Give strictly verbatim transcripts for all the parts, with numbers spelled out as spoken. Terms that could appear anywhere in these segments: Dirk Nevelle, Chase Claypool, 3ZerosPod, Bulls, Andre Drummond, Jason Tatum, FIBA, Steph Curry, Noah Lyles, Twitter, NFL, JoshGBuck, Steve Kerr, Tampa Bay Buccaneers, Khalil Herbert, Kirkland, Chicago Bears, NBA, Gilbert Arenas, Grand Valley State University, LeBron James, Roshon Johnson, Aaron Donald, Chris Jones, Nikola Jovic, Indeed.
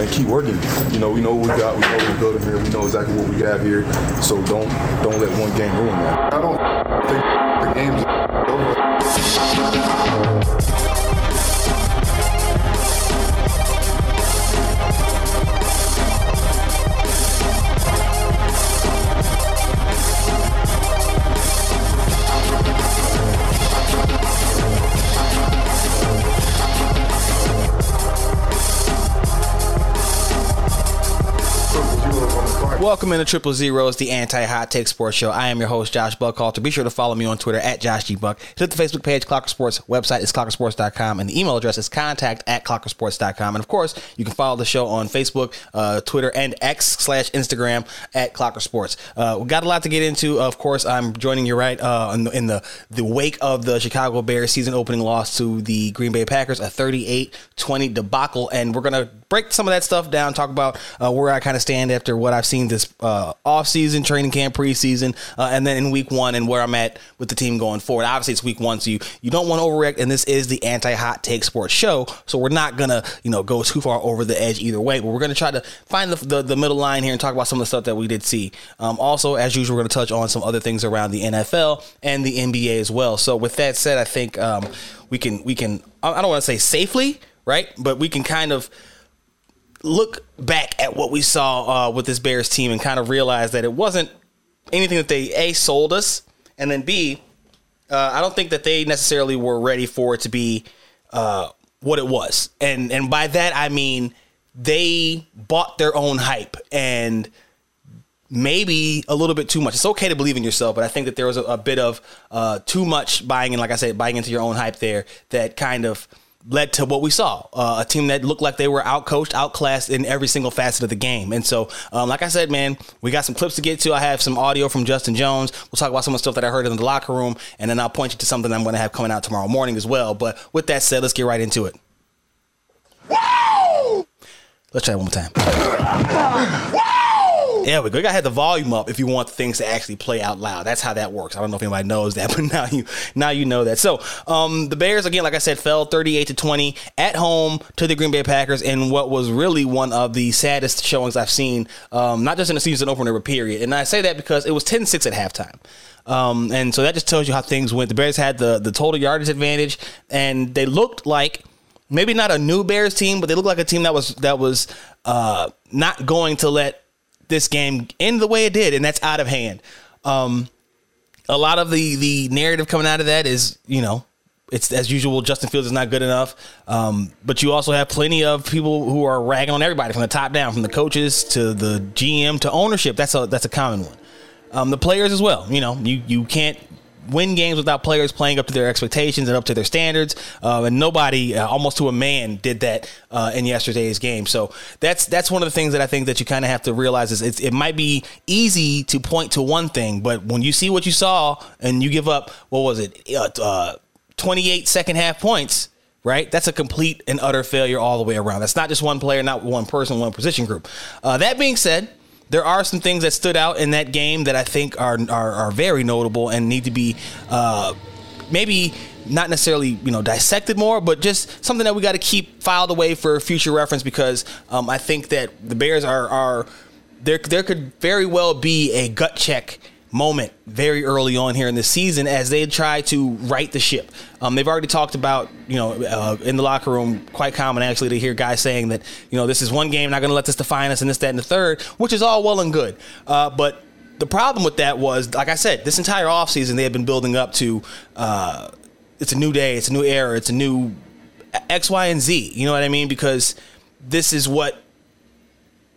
and keep working. You know, we know what we got. We know what we're building here. We know exactly what we have here. So don't don't let one game ruin that. I don't think the game's Welcome into Triple Zero. It's the Anti-Hot Take Sports Show. I am your host, Josh Buckhalter. Be sure to follow me on Twitter at Josh G. Buck. Hit the Facebook page, Clocker Sports. Website is clocker sports dot com. And the email address is contact at clocker sports dot com. And, of course, you can follow the show on Facebook, uh, Twitter, and X slash Instagram at Clocker Sports. Uh, we've got a lot to get into. Of course, I'm joining you right uh, in, the, in the, the wake of the Chicago Bears season opening loss to the Green Bay Packers, a thirty-eight twenty debacle. And we're going to break some of that stuff down, talk about uh, where I kind of stand after what I've seen this uh, offseason, training camp, preseason, uh, and then in week one and where I'm at with the team going forward. Obviously, it's week one, so you, you don't want to overreact, and this is the Anti-Hot Take Sports Show, so we're not going to you know go too far over the edge either way, but we're going to try to find the, the, the middle line here and talk about some of the stuff that we did see. Um, also, as usual, we're going to touch on some other things around the N F L and the N B A as well. So with that said, I think um, we can, we can I don't want to say safely, right, but we can kind of look back at what we saw uh, with this Bears team and kind of realize that it wasn't anything that they, A, sold us, and then B, uh, I don't think that they necessarily were ready for it to be uh, what it was. And and by that, I mean they bought their own hype and maybe a little bit too much. It's okay to believe in yourself, but I think that there was a, a bit of uh, too much buying in, like I said, buying into your own hype there that kind of led to what we saw, uh, a team that looked like they were outcoached, outclassed in every single facet of the game. And so, um, like I said, man, we got some clips to get to. I have some audio from Justin Jones. We'll talk about some of the stuff that I heard in the locker room, and then I'll point you to something I'm going to have coming out tomorrow morning as well. But with that said, let's get right into it. Wow! Let's try it one more time. Wow! There we go. You got to have the volume up if you want things to actually play out loud. That's how that works. I don't know if anybody knows that, but now you now you know that. So um, the Bears, again, like I said, fell thirty-eight to twenty at home to the Green Bay Packers in what was really one of the saddest showings I've seen, um, not just in the season opener period. And I say that because it was ten six at halftime. Um, and so that just tells you how things went. The Bears had the, the total yardage advantage, and they looked like maybe not a new Bears team, but they looked like a team that was, that was uh, not going to let this game end the way it did, and that's out of hand. Um, a lot of the the narrative coming out of that is, you know, it's as usual, Justin Fields is not good enough. Um, but you also have plenty of people who are ragging on everybody from the top down, from the coaches to the G M to ownership. That's a that's a common one. Um, the players as well. You know, you you can't win games without players playing up to their expectations and up to their standards. Uh, and nobody, uh, almost to a man, did that uh, in yesterday's game. So that's that's one of the things that I think that you kind of have to realize is it's, it might be easy to point to one thing, but when you see what you saw and you give up, what was it, uh, uh, twenty-eight second half points, right? That's a complete and utter failure all the way around. That's not just one player, not one person, one position group. Uh, that being said, there are some things that stood out in that game that I think are are, are very notable and need to be uh, maybe not necessarily you know dissected more, but just something that we got to keep filed away for future reference because um, I think that the Bears are are there. There could very well be a gut check moment very early on here in the season as they try to right the ship. Um, they've already talked about, you know, uh, in the locker room, quite common actually to hear guys saying that, you know, this is one game, not going to let this define us and this, that, and the third, which is all well and good. Uh, but the problem with that was, like I said, this entire offseason they had been building up to uh, it's a new day, it's a new era, it's a new X, Y, and Z. You know what I mean? Because this is what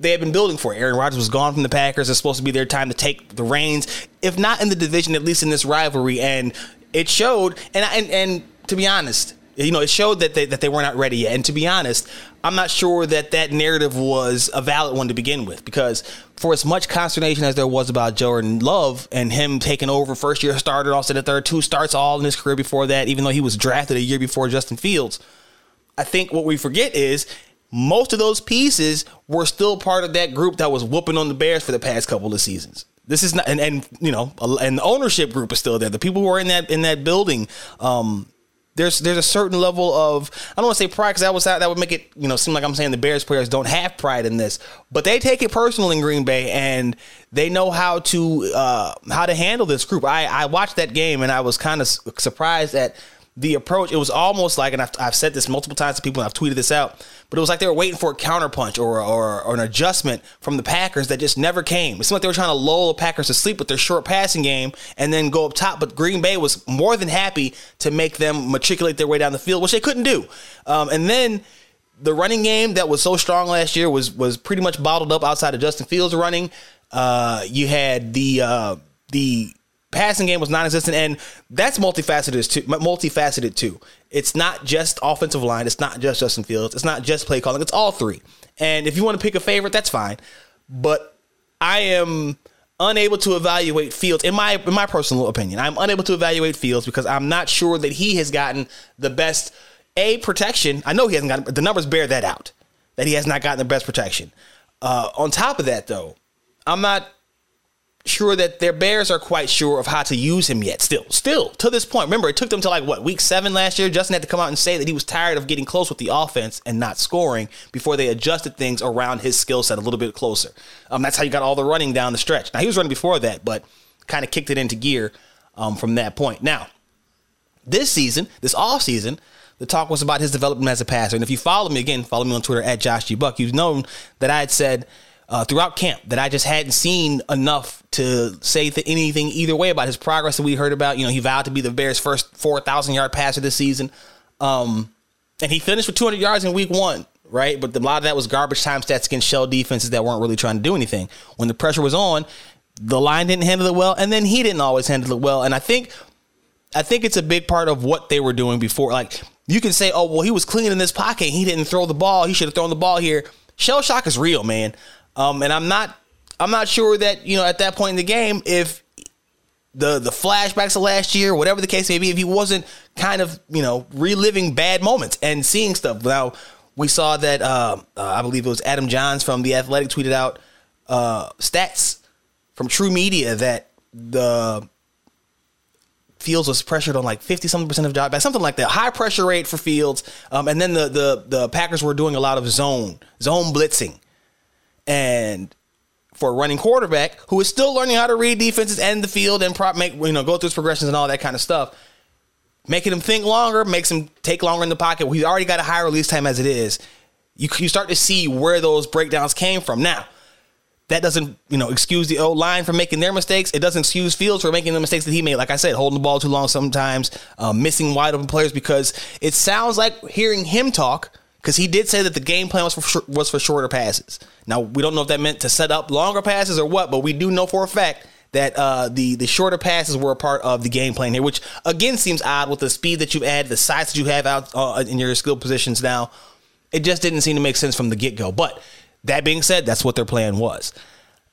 they had been building for. Aaron Rodgers was gone from the Packers. It's supposed to be their time to take the reins, if not in the division, at least in this rivalry. And it showed, and and, and to be honest, you know, it showed that they, that they were not ready yet. And to be honest, I'm not sure that that narrative was a valid one to begin with, because for as much consternation as there was about Jordan Love and him taking over first year starter, also the third two starts all in his career before that, even though he was drafted a year before Justin Fields, I think what we forget is most of those pieces were still part of that group that was whooping on the Bears for the past couple of seasons. This is not, and, and you know, and the ownership group is still there. The people who are in that in that building, um, there's there's a certain level of, I don't want to say pride, because that was that would make it, you know, seem like I'm saying the Bears players don't have pride in this, but they take it personal in Green Bay, and they know how to uh, how to handle this group. I, I watched that game and I was kind of surprised at the approach. It was almost like, and I've, I've said this multiple times to people, and I've tweeted this out, but it was like they were waiting for a counterpunch or, or or an adjustment from the Packers that just never came. It seemed like they were trying to lull the Packers to sleep with their short passing game and then go up top, but Green Bay was more than happy to make them matriculate their way down the field, which they couldn't do. Um, and then the running game that was so strong last year was was pretty much bottled up outside of Justin Fields running. Uh, you had the uh, the... passing game was non-existent, and that's multifaceted too. Multifaceted too. It's not just offensive line. It's not just Justin Fields. It's not just play calling. It's all three. And if you want to pick a favorite, that's fine. But I am unable to evaluate Fields in my in my personal opinion. I'm unable to evaluate Fields because I'm not sure that he has gotten the best a protection. I know he hasn't gotten, the numbers bear that out, that he has not gotten the best protection. Uh, on top of that, though, I'm not sure that their Bears are quite sure of how to use him yet. Still, still to this point. Remember, it took them to like what week seven last year. Justin had to come out and say that he was tired of getting close with the offense and not scoring before they adjusted things around his skill set a little bit closer. Um, that's how you got all the running down the stretch. Now he was running before that, but kind of kicked it into gear um, from that point. Now this season, this off season, the talk was about his development as a passer. And if you follow me again, follow me on Twitter at Josh G Buck. You've known that I had said Uh, throughout camp that I just hadn't seen enough to say th- anything either way about his progress that we heard about. You know, he vowed to be the Bears' first four thousand yard passer this season. Um, and he finished with two hundred yards in week one, right? But the, a lot of that was garbage time stats against shell defenses that weren't really trying to do anything. When the pressure was on, the line didn't handle it well, and then he didn't always handle it well. And I think, I think it's a big part of what they were doing before. Like, you can say, oh, well, he was clean in this pocket. He didn't throw the ball. He should have thrown the ball here. Shell shock is real, man. Um, and I'm not, I'm not sure that, you know, at that point in the game, if the the flashbacks of last year, whatever the case may be, if he wasn't kind of, you know, reliving bad moments and seeing stuff. Now we saw that uh, uh, I believe it was Adam Johns from The Athletic tweeted out uh, stats from True Media that the Fields was pressured on like fifty something percent of job back, something like that. High pressure rate for Fields, um, and then the the the Packers were doing a lot of zone zone blitzing. And for a running quarterback who is still learning how to read defenses and the field and prop make, you know, go through his progressions and all that kind of stuff, making him think longer, makes him take longer in the pocket. He's already got a high release time as it is. You, you start to see where those breakdowns came from. Now, that doesn't, you know, excuse the old line for making their mistakes. It doesn't excuse Fields for making the mistakes that he made. Like I said, holding the ball too long sometimes, uh, missing wide open players, because it sounds like, hearing him talk, because he did say that the game plan was for, was for shorter passes. Now, we don't know if that meant to set up longer passes or what, but we do know for a fact that uh, the, the shorter passes were a part of the game plan here, which, again, seems odd with the speed that you add, the size that you have out uh, in your skill positions now. It just didn't seem to make sense from the get-go. But that being said, that's what their plan was.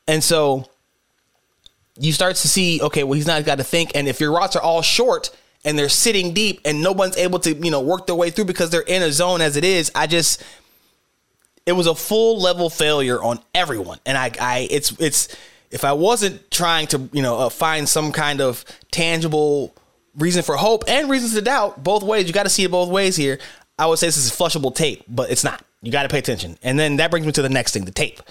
And so you start to see, okay, well, he's not got to think, and if your routes are all short and they're sitting deep and no one's able to, you know, work their way through because they're in a zone as it is, I just, it was a full level failure on everyone. And I, I, it's, it's, if I wasn't trying to, you know, uh, find some kind of tangible reason for hope and reasons to doubt both ways, you got to see it both ways here. I would say this is flushable tape, but it's not. You got to pay attention. And then that brings me to the next thing, the tape.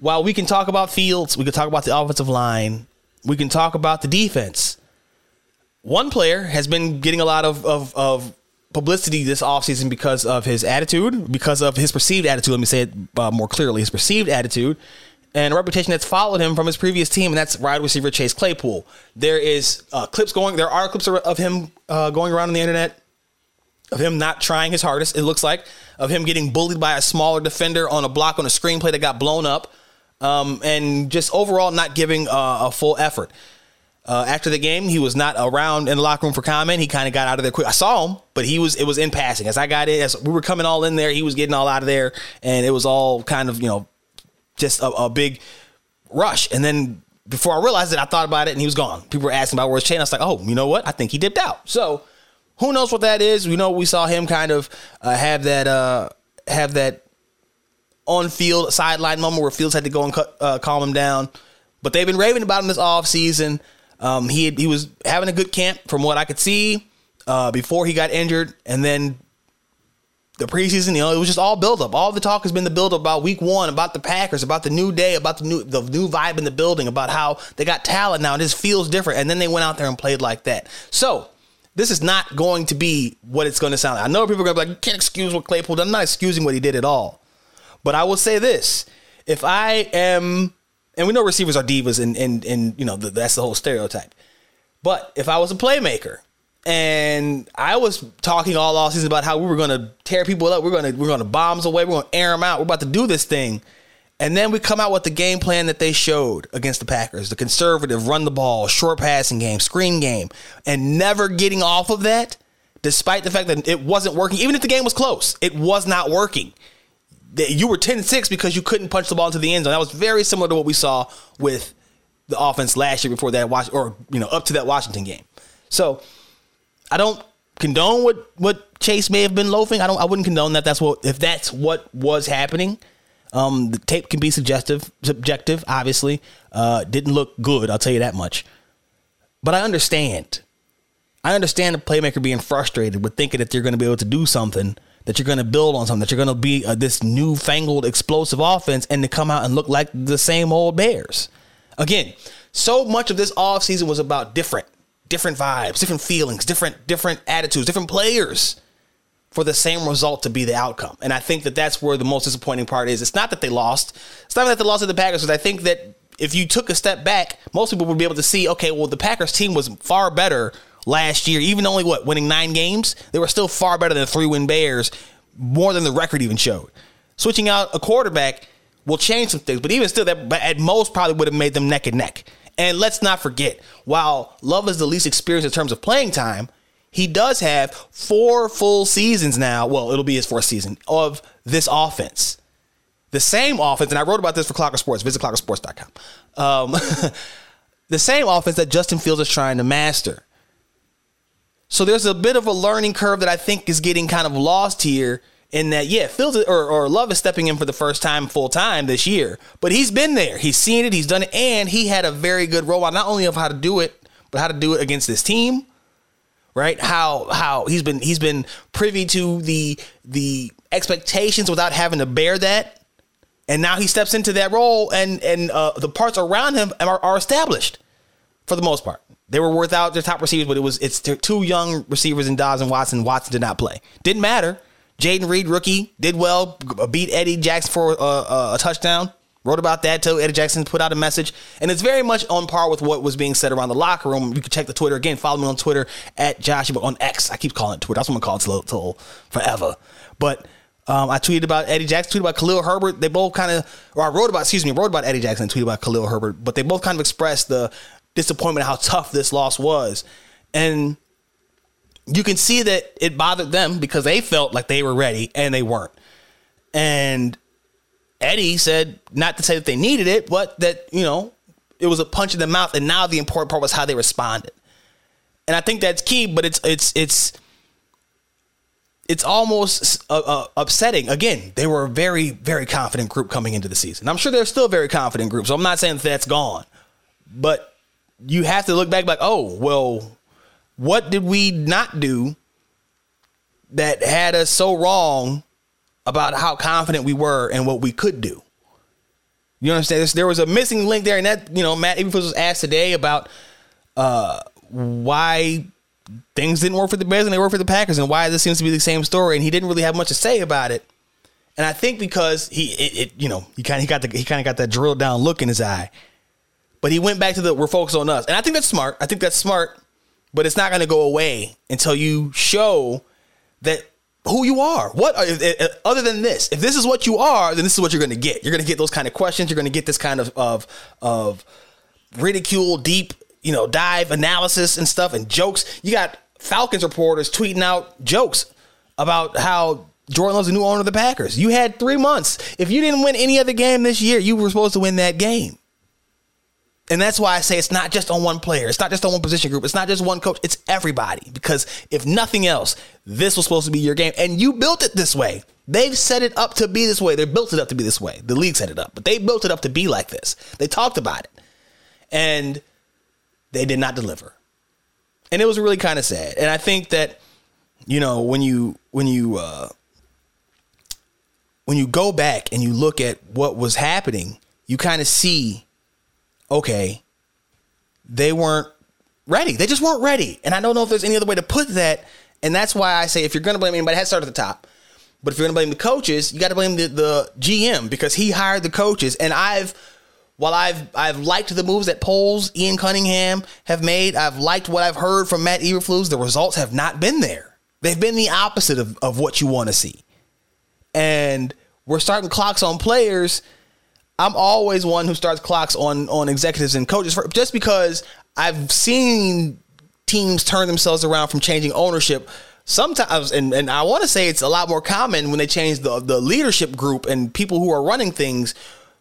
While we can talk about Fields, we can talk about the offensive line, we can talk about the defense. One player has been getting a lot of, of, of publicity this offseason because of his attitude, because of his perceived attitude. Let me say it uh, more clearly, his perceived attitude and reputation that's followed him from his previous team, and that's wide receiver Chase Claypool. There is uh, clips going, there are clips of him uh, going around on the internet, of him not trying his hardest, it looks like, of him getting bullied by a smaller defender on a block on a screenplay that got blown up, um, and just overall not giving uh, a full effort. Uh, after the game, he was not around in the locker room for comment. He kind of got out of there quick. I saw him, but he was it was in passing. As I got in, as we were coming all in there, he was getting all out of there, and it was all kind of, you know, just a, a big rush. And then before I realized it, I thought about it, and he was gone. People were asking about where's Shane. I was like, oh, you know what? I think he dipped out. So who knows what that is? We know we saw him kind of uh, have that uh, have that on-field sideline moment where Fields had to go and cut, uh, calm him down. But they've been raving about him this offseason. Um, he had, he was having a good camp from what I could see. uh, before he got injured, and then the preseason, you know, it was just all build up. All the talk has been the build up about week one, about the Packers, about the new day, about the new the new vibe in the building, about how they got talent now. This feels different. And then they went out there and played like that. So this is not going to be what it's going to sound like. I know people are going to be like, you can't excuse what Claypool did. I'm not excusing what he did at all. But I will say this. If I am, and we know receivers are divas, and, and, and you know, the, that's the whole stereotype. But if I was a playmaker, and I was talking all offseason about how we were going to tear people up. We're going to we're going to bomb them away. We're going to air them out. We're about to do this thing. And then we come out with the game plan that they showed against the Packers, the conservative run the ball, short passing game, screen game, and never getting off of that, despite the fact that it wasn't working. Even if the game was close, it was not working. You were ten six because you couldn't punch the ball into the end zone. That was very similar to what we saw with the offense last year before that watch, or you know, up to that Washington game. So I don't condone what, what Chase may have been loafing. I don't. I wouldn't condone that. That's what if that's what was happening. Um, the tape can be suggestive, subjective. Obviously, uh, didn't look good. I'll tell you that much. But I understand. I understand the playmaker being frustrated with thinking that they're going to be able to do something, that you're going to build on something, that you're going to be uh, this newfangled explosive offense, and to come out and look like the same old Bears again. So much of this offseason was about different. Different vibes, different feelings, different different attitudes, different players for the same result to be the outcome. And I think that that's where the most disappointing part is. It's not that they lost. It's not that they lost to the Packers, because I think that if you took a step back, most people would be able to see, okay, well, the Packers team was far better last year, even only, what, winning nine games? They were still far better than the three-win Bears, more than the record even showed. Switching out a quarterback will change some things, but even still, that at most probably would have made them neck and neck. And let's not forget, while Love is the least experienced in terms of playing time, he does have four full seasons now. Well, it'll be his fourth season of this offense. The same offense, and I wrote about this for Clocker Sports. Visit clocker sports dot com. Um, the same offense that Justin Fields is trying to master. So there's a bit of a learning curve that I think is getting kind of lost here in that, yeah, Fields or, or Love is stepping in for the first time full time this year, but he's been there. He's seen it. He's done it. And he had a very good role, not only of how to do it, but how to do it against this team, right? How, how he's been, he's been privy to the, the expectations without having to bear that. And now he steps into that role, and, and uh, the parts around him are, are established for the most part. They were without their top receivers, but it was, it's two young receivers in Dobbs and Watson. Watson did not play. Didn't matter. Jaden Reed, rookie, did well, beat Eddie Jackson for uh, a touchdown. Wrote about that, too. Eddie Jackson put out a message. And it's very much on par with what was being said around the locker room. You can check the Twitter. Again, follow me on Twitter, at Josh, on X. I keep calling it Twitter. That's what I'm going to call it till forever. But um, I tweeted about Eddie Jackson, tweeted about Khalil Herbert. They both kind of, or I wrote about, excuse me, wrote about Eddie Jackson, tweeted about Khalil Herbert. But they both kind of expressed the disappointment, how tough this loss was. And you can see that it bothered them because they felt like they were ready and they weren't. And Eddie said, not to say that they needed it, but that, you know, it was a punch in the mouth. And now the important part was how they responded. And I think that's key, but it's, it's, it's, it's almost uh, uh, upsetting. Again, they were a very, very confident group coming into the season. I'm sure they're still a very confident group. So I'm not saying that that's gone, but you have to look back like, oh, well, what did we not do that had us so wrong about how confident we were and what we could do? You understand? There was a missing link there. And that, you know, Matt Eberflus was asked today about uh, why things didn't work for the Bears and they worked for the Packers, and why this seems to be the same story. And he didn't really have much to say about it. And I think because he, it, it, you know, he kind of got the, he kind of got that drilled down look in his eye, but he went back to the, we're focused on us. And I think that's smart. I think that's smart. But it's not going to go away until you show that who you are. What are, other than this, if this is what you are, then this is what you're going to get. You're going to get those kind of questions. You're going to get this kind of, of, of ridicule, deep, you know, dive analysis and stuff and jokes. You got Falcons reporters tweeting out jokes about how Jordan Love's the new owner of the Packers. You had three months. If you didn't win any other game this year, you were supposed to win that game. And that's why I say it's not just on one player. It's not just on one position group. It's not just one coach. It's everybody. Because if nothing else, this was supposed to be your game. And you built it this way. They've set it up to be this way. They built it up to be this way. The league set it up. But they built it up to be like this. They talked about it. And they did not deliver. And it was really kind of sad. And I think that, you know, when you when you uh, when you go back and you look at what was happening, you kind of see, okay, they weren't ready. They just weren't ready. And I don't know if there's any other way to put that. And that's why I say if you're going to blame anybody, it has to start at the top. But if you're going to blame the coaches, you got to blame the, the G M because he hired the coaches. And I've, while I've I've liked the moves that polls, Ian Cunningham have made, I've liked what I've heard from Matt Eberflus, the results have not been there. They've been the opposite of, of what you want to see. And we're starting clocks on players. I'm always one who starts clocks on, on executives and coaches for, just because I've seen teams turn themselves around from changing ownership sometimes. And, and I want to say it's a lot more common when they change the, the leadership group and people who are running things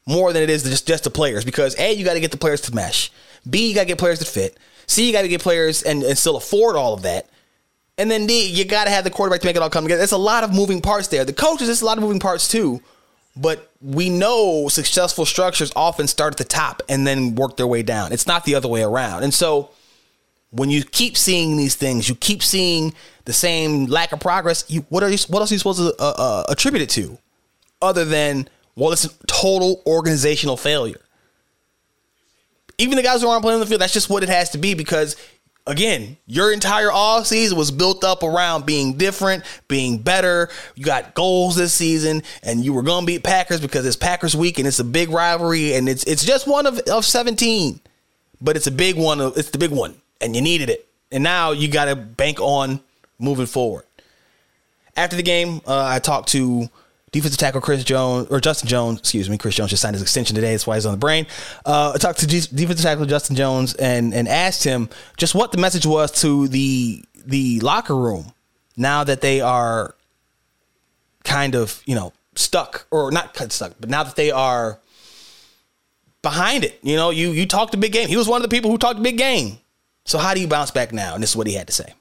more than it is just, just the players, because A, you got to get the players to mesh. B, you got to get players to fit. C, you got to get players and, and still afford all of that. And then D, you got to have the quarterback to make it all come together. There's a lot of moving parts there. The coaches, there's a lot of moving parts too. But we know successful structures often start at the top and then work their way down. It's not the other way around. And so when you keep seeing these things, you keep seeing the same lack of progress. You, what are you, what else are you supposed to uh, uh, attribute it to other than, well, it's a total organizational failure? Even the guys who aren't playing on the field, that's just what it has to be because, again, your entire offseason was built up around being different, being better. You got goals this season, and you were going to beat Packers because it's Packers week, and it's a big rivalry, and it's it's just one of, of seventeen. But it's a big one. It's the big one, and you needed it. And now you got to bank on moving forward. After the game, uh, I talked to defensive tackle Chris Jones, or Justin Jones, excuse me. Chris Jones just signed his extension today. That's why he's on the brain. Uh, I talked to G- defensive tackle Justin Jones and and asked him just what the message was to the the locker room now that they are kind of, you know, stuck, or not cut stuck, but now that they are behind it. You know, you you talked a big game. He was one of the people who talked a big game. So how do you bounce back now? And this is what he had to say.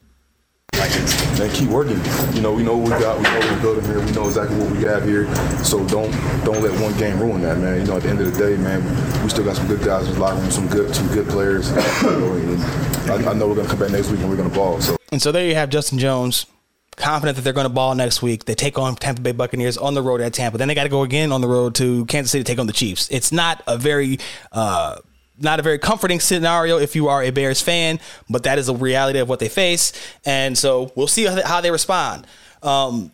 And keep working. You know, we know what we got. We know what we're building here. We know exactly what we have here. So don't don't let one game ruin that, man. You know, at the end of the day, man, we still got some good guys in the locker room, some good some good players. I, I know we're gonna come back next week and we're gonna ball. So and so there you have Justin Jones, confident that they're gonna ball next week. They take on Tampa Bay Buccaneers on the road at Tampa. Then they got to go again on the road to Kansas City to take on the Chiefs. It's not a very uh, Not a very comforting scenario if you are a Bears fan, but that is the reality of what they face. And so we'll see how they respond. Um,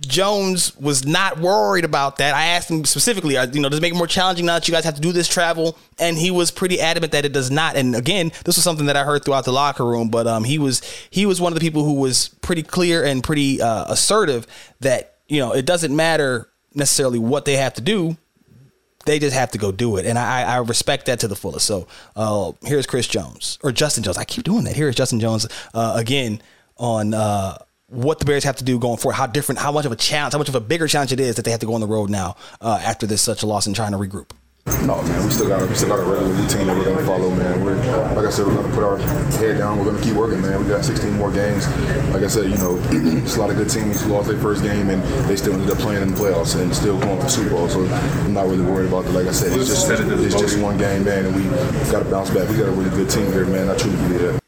Jones was not worried about that. I asked him specifically, you know, does it make it more challenging now that you guys have to do this travel? And he was pretty adamant that it does not. And again, this was something that I heard throughout the locker room, but um, he was he was one of the people who was pretty clear and pretty uh, assertive that, you know, it doesn't matter necessarily what they have to do. They just have to go do it. And I, I respect that to the fullest. So uh, here's Chris Jones or Justin Jones. I keep doing that. Here's Justin Jones uh, again on uh, what the Bears have to do going forward, how different, how much of a challenge, how much of a bigger challenge it is that they have to go on the road now uh, after this such a loss and trying to regroup. No, man, we still got we still got a regular routine that we're gonna follow, man. We're like I said, we're gonna put our head down. We're gonna keep working, man. We got sixteen more games. Like I said, you know, it's a lot of good teams who lost their first game and they still ended up playing in the playoffs and still going for the Super Bowl. So I'm not really worried about that. Like I said, it's just it's just one game, man, and we got to bounce back. We got a really good team here, man. I truly believe that.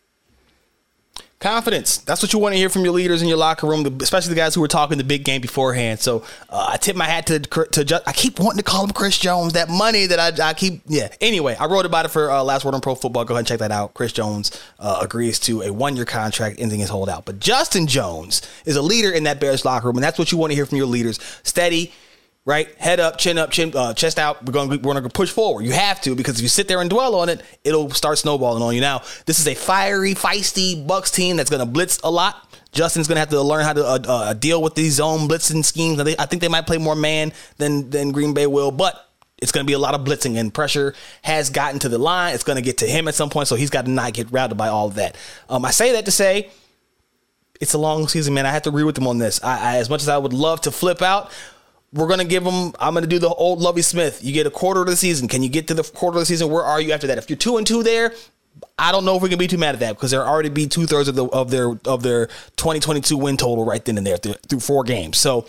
Confidence. That's what you want to hear from your leaders in your locker room, especially the guys who were talking the big game beforehand. So uh, I tip my hat to, to just, I keep wanting to call him Chris Jones, that money that I, I keep. Yeah. Anyway, I wrote about it for uh, Last Word on Pro Football. Go ahead and check that out. Chris Jones uh, agrees to a one year contract ending his holdout. But Justin Jones is a leader in that Bears locker room. And that's what you want to hear from your leaders. Steady. Right? Head up, chin up, chin, uh, chest out. We're going to we're gonna push forward. You have to, because if you sit there and dwell on it, it'll start snowballing on you. Now, this is a fiery, feisty Bucks team that's going to blitz a lot. Justin's going to have to learn how to uh, uh, deal with these zone blitzing schemes. I think, I think they might play more man than, than Green Bay will, but it's going to be a lot of blitzing, and pressure has gotten to the line. It's going to get to him at some point, so he's got to not get routed by all of that. Um, I say that to say, it's a long season, man. I have to agree with them on this. I, I as much as I would love to flip out, we're going to give them, I'm going to do the old Lovie Smith. You get a quarter of the season. Can you get to the quarter of the season? Where are you after that? If you're two and two there, I don't know if we can be too mad at that, because there already be two thirds of the, of their, of their twenty twenty-two win total right then and there through, through four games. So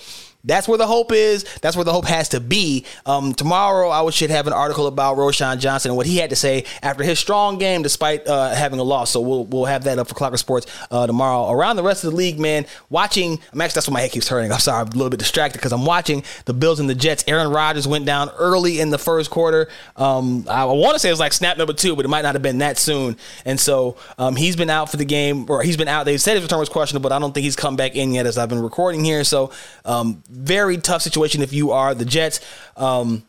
That's where the hope is. That's where the hope has to be. Um, tomorrow, I should have an article about Roshon Johnson and what he had to say after his strong game, despite uh, having a loss. So we'll we'll have that up for Clocker Sports uh, tomorrow. Around the rest of the league, man, watching. I'm actually, that's what my head keeps hurting. I'm sorry, I'm a little bit distracted because I'm watching the Bills and the Jets. Aaron Rodgers went down early in the first quarter. Um, I want to say it was like snap number two, but it might not have been that soon. And so um, he's been out for the game, or he's been out. They said his return was questionable, but I don't think he's come back in yet as I've been recording here. So um, very tough situation if you are the Jets. Um,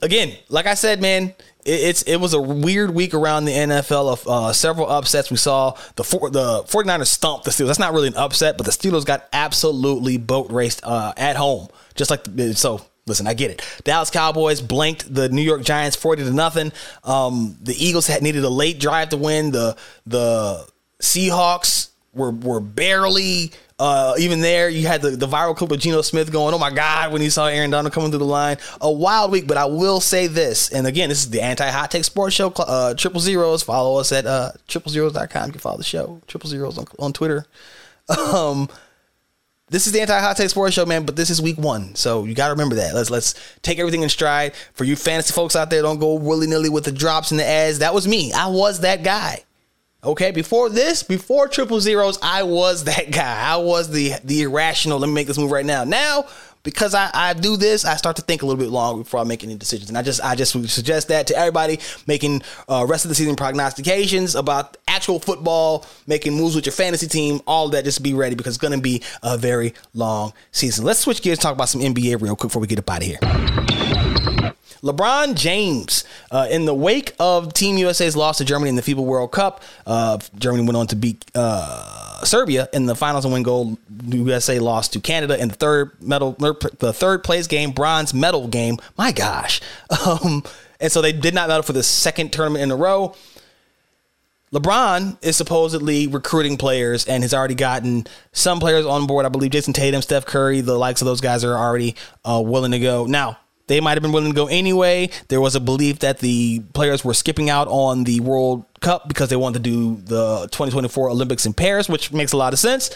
again, like I said, man, it, it's it was a weird week around the N F L of uh, several upsets. We saw the four, the 49ers stomp the Steelers. That's not really an upset, but the Steelers got absolutely boat raced uh, at home. Just like the, so. Listen, I get it. Dallas Cowboys blanked the New York Giants forty to nothing. Um, the Eagles had needed a late drive to win. The the Seahawks were were barely uh, even there. You had the, the viral clip of Geno Smith going, oh my God, when he saw Aaron Donald coming through the line. A wild week, but I will say this. And again, this is the Anti-Hot Take Sports Show. Uh, Triple Zeros. Follow us at uh, triple zeros dot com. You can follow the show. Triple Zeros on, on Twitter. Um This is the Anti-Hot Take Sports Show, man, but this is week one. So you got to remember that. Let's let's take everything in stride. For you fantasy folks out there, don't go willy-nilly with the drops and the ads. That was me. I was that guy. Okay, before this, before Triple Zeros, I was that guy. I was the the irrational, let me make this move right now. Now, because I, I do this, I start to think a little bit longer before I make any decisions. And I just I just suggest that to everybody making uh, rest of the season prognostications about actual football, making moves with your fantasy team, all of that. Just be ready because it's going to be a very long season. Let's switch gears and talk about some N B A real quick before we get up out of here. LeBron James, uh, in the wake of Team U S A's loss to Germany in the FIBA World Cup, uh, Germany went on to beat uh, Serbia in the finals and win gold. U S A lost to Canada in the third medal, the third place game, bronze medal game. My gosh! Um, and so they did not medal for the second tournament in a row. LeBron is supposedly recruiting players and has already gotten some players on board. I believe Jason Tatum, Steph Curry, the likes of those guys are already uh, willing to go now. They might have been willing to go anyway. There was a belief that the players were skipping out on the World Cup because they wanted to do the twenty twenty-four Olympics in Paris, which makes a lot of sense.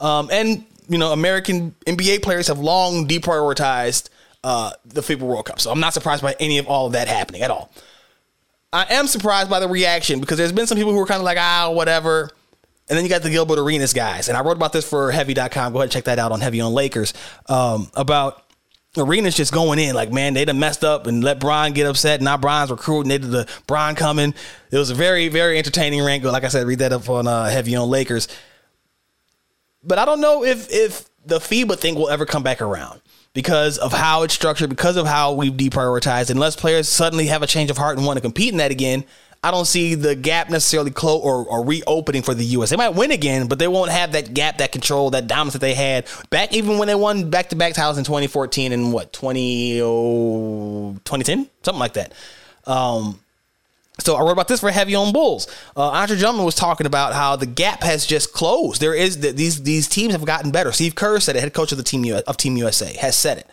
Um, and, you know, American N B A players have long deprioritized uh, the FIBA World Cup. So I'm not surprised by any of all of that happening at all. I am surprised by the reaction because there's been some people who were kind of like, ah, whatever. And then you got the Gilbert Arenas guys. And I wrote about this for Heavy dot com. Go ahead and check that out on Heavy on Lakers um, about... Arenas just going in like, man, they done messed up and let Bron get upset, and now Bron's recruiting. They did the Bron coming. It was a very, very entertaining rant. Like I said, read that up on uh, Heavy on Lakers. But I don't know if if the FIBA thing will ever come back around because of how it's structured, because of how we've deprioritized. Unless players suddenly have a change of heart and want to compete in that again, I don't see the gap necessarily close or, or reopening for the U S. They might win again, but they won't have that gap, that control, that dominance that they had back even when they won back-to-back titles in twenty fourteen and what, twenty ten? Something like that. Um, so I wrote about this for Heavy on Bulls. Uh, Andre Drummond was talking about how the gap has just closed. There is the, these these teams have gotten better. Steve Kerr said it, head coach of the team U S, of Team U S A, has said it.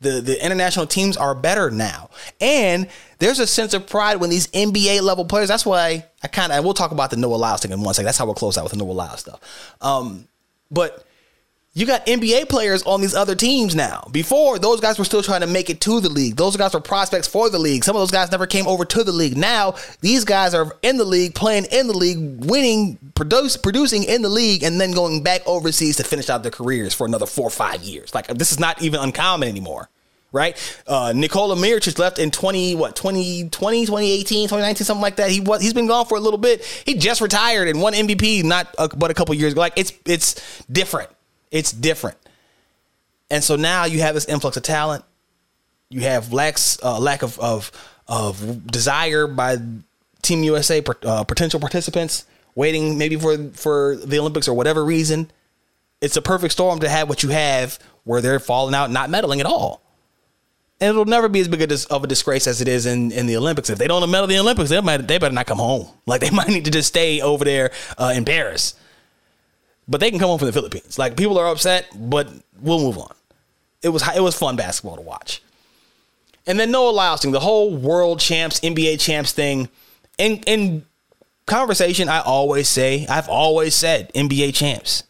The, the international teams are better now. And there's a sense of pride when these N B A level players, that's why I kind of, and we'll talk about the Noah Lyles thing in one second. That's how we'll close out with the Noah Lyles stuff. Um, but you got N B A players on these other teams now. Before, those guys were still trying to make it to the league. Those guys were prospects for the league. Some of those guys never came over to the league. Now, these guys are in the league, playing in the league, winning, produce, producing in the league, and then going back overseas to finish out their careers for another four or five years. Like, this is not even uncommon anymore. Right. Uh, Nikola Mirotic left in twenty, what, twenty twenty, twenty eighteen, twenty nineteen, something like that. He was, he's been gone for a little bit. He just retired and won M V P, not a, but a couple years ago. Like it's, it's different. It's different. And so now you have this influx of talent. You have lacks, uh, lack of, of, of desire by Team U S A, uh, potential participants waiting maybe for, for the Olympics or whatever reason. It's a perfect storm to have what you have where they're falling out, not meddling at all. And it'll never be as big of a disgrace as it is in, in the Olympics. If they don't medal the Olympics, they might, they better not come home. Like, they might need to just stay over there uh, in Paris. But they can come home from the Philippines. Like, people are upset, but we'll move on. It was it was fun basketball to watch. And then Noah Lyles thing, the whole world champs, N B A champs thing. In, in conversation, I always say, I've always said N B A champs.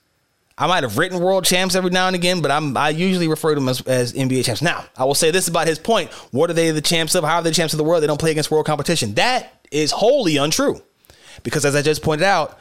I might have written world champs every now and again, but I'm, I usually refer to them as, as N B A champs. Now, I will say this about his point. What are they the champs of? How are they the champs of the world? They don't play against world competition. That is wholly untrue because, as I just pointed out,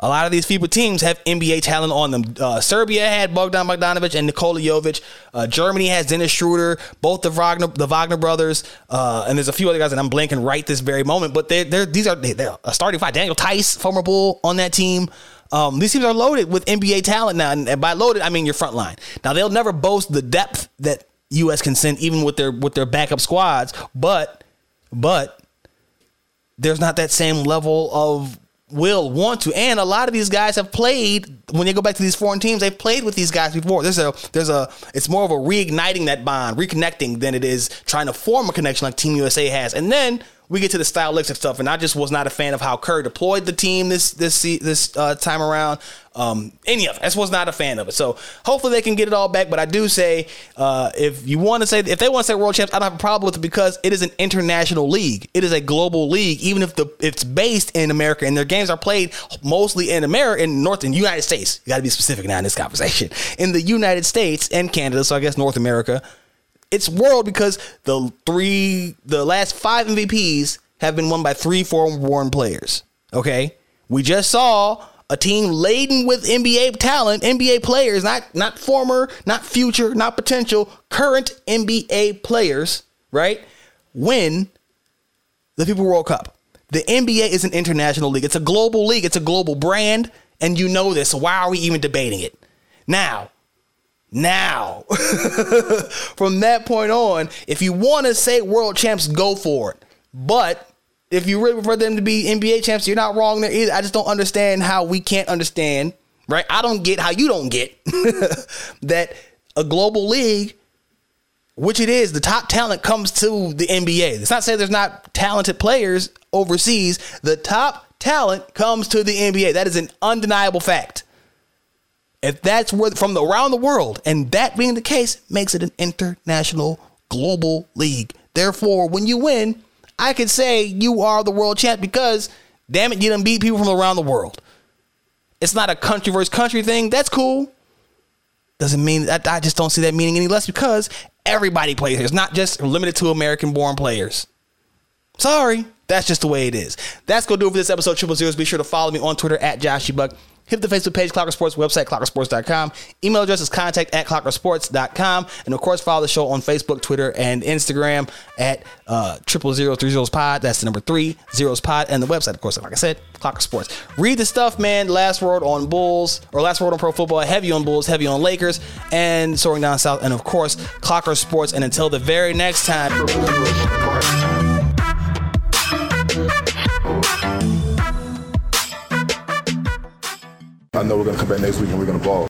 a lot of these FIBA teams have N B A talent on them. Uh, Serbia had Bogdan Bogdanovic and Nikola Jovic. Uh, Germany has Dennis Schroder, both the Wagner, the Wagner brothers, uh, and there's a few other guys that I'm blanking right this very moment. But they're, they're, these are they're a starting five. Daniel Tice, former Bull, on that team. Um, these teams are loaded with N B A talent now, and by loaded, I mean your front line. Now, they'll never boast the depth that U S can send, even with their with their backup squads. But but there's not that same level of will, want to, and a lot of these guys have played. When they go back to these foreign teams, they've played with these guys before. There's a, there's a, it's more of a reigniting that bond, reconnecting than it is trying to form a connection like Team U S A has. And then we get to the stylistic stuff, and I just was not a fan of how Kerr deployed the team this this this uh, time around. Um, any of it, I was not a fan of it. So hopefully they can get it all back. But I do say, uh, if you want to say, if they want to say world champs, I don't have a problem with it because it is an international league. It is a global league, even if the it's based in America and their games are played mostly in America, in North and United States. You got to be specific now in this conversation. In the United States and Canada, so I guess North America. It's world because the three, the last five M V Ps have been won by three foreign players. Okay, we just saw a team laden with N B A talent, N B A players, not not former, not future, not potential, current N B A players, right? Win the FIBA World Cup. The N B A is an international league. It's a global league. It's a global brand, and you know this. So why are we even debating it now? Now, from that point on, if you want to say world champs, go for it. But if you really prefer them to be N B A champs, you're not wrong there either. I just don't understand how we can't understand, right? I don't get how you don't get that a global league, which it is, the top talent comes to the N B A. It's not saying there's not talented players overseas. The top talent comes to the N B A. That is an undeniable fact. If that's where from the, around the world, and that being the case makes it an international global league. Therefore, when you win, I can say you are the world champ because, damn it, you done beat people from around the world. It's not a country versus country thing. That's cool. Doesn't mean I, I just don't see that meaning any less because everybody plays here. It's not just limited to American-born players. Sorry, that's just the way it is. That's gonna do it for this episode. Triple Zeros. Be sure to follow me on Twitter at Josh Buck. Hit the Facebook page, Clocker Sports, website, clocker sports dot com. Email address is contact at clocker sports dot com. And, of course, follow the show on Facebook, Twitter, and Instagram at uh, triple zero three zeros pod. That's the number three zeros pod. And the website, of course, like I said, Clocker Sports. Read the stuff, man. Last Word on Bulls, or Last Word on Pro Football. Heavy on Bulls, heavy on Lakers, and Soaring Down South. And, of course, Clocker Sports. And until the very next time. I know we're going to come back next week and we're going to ball.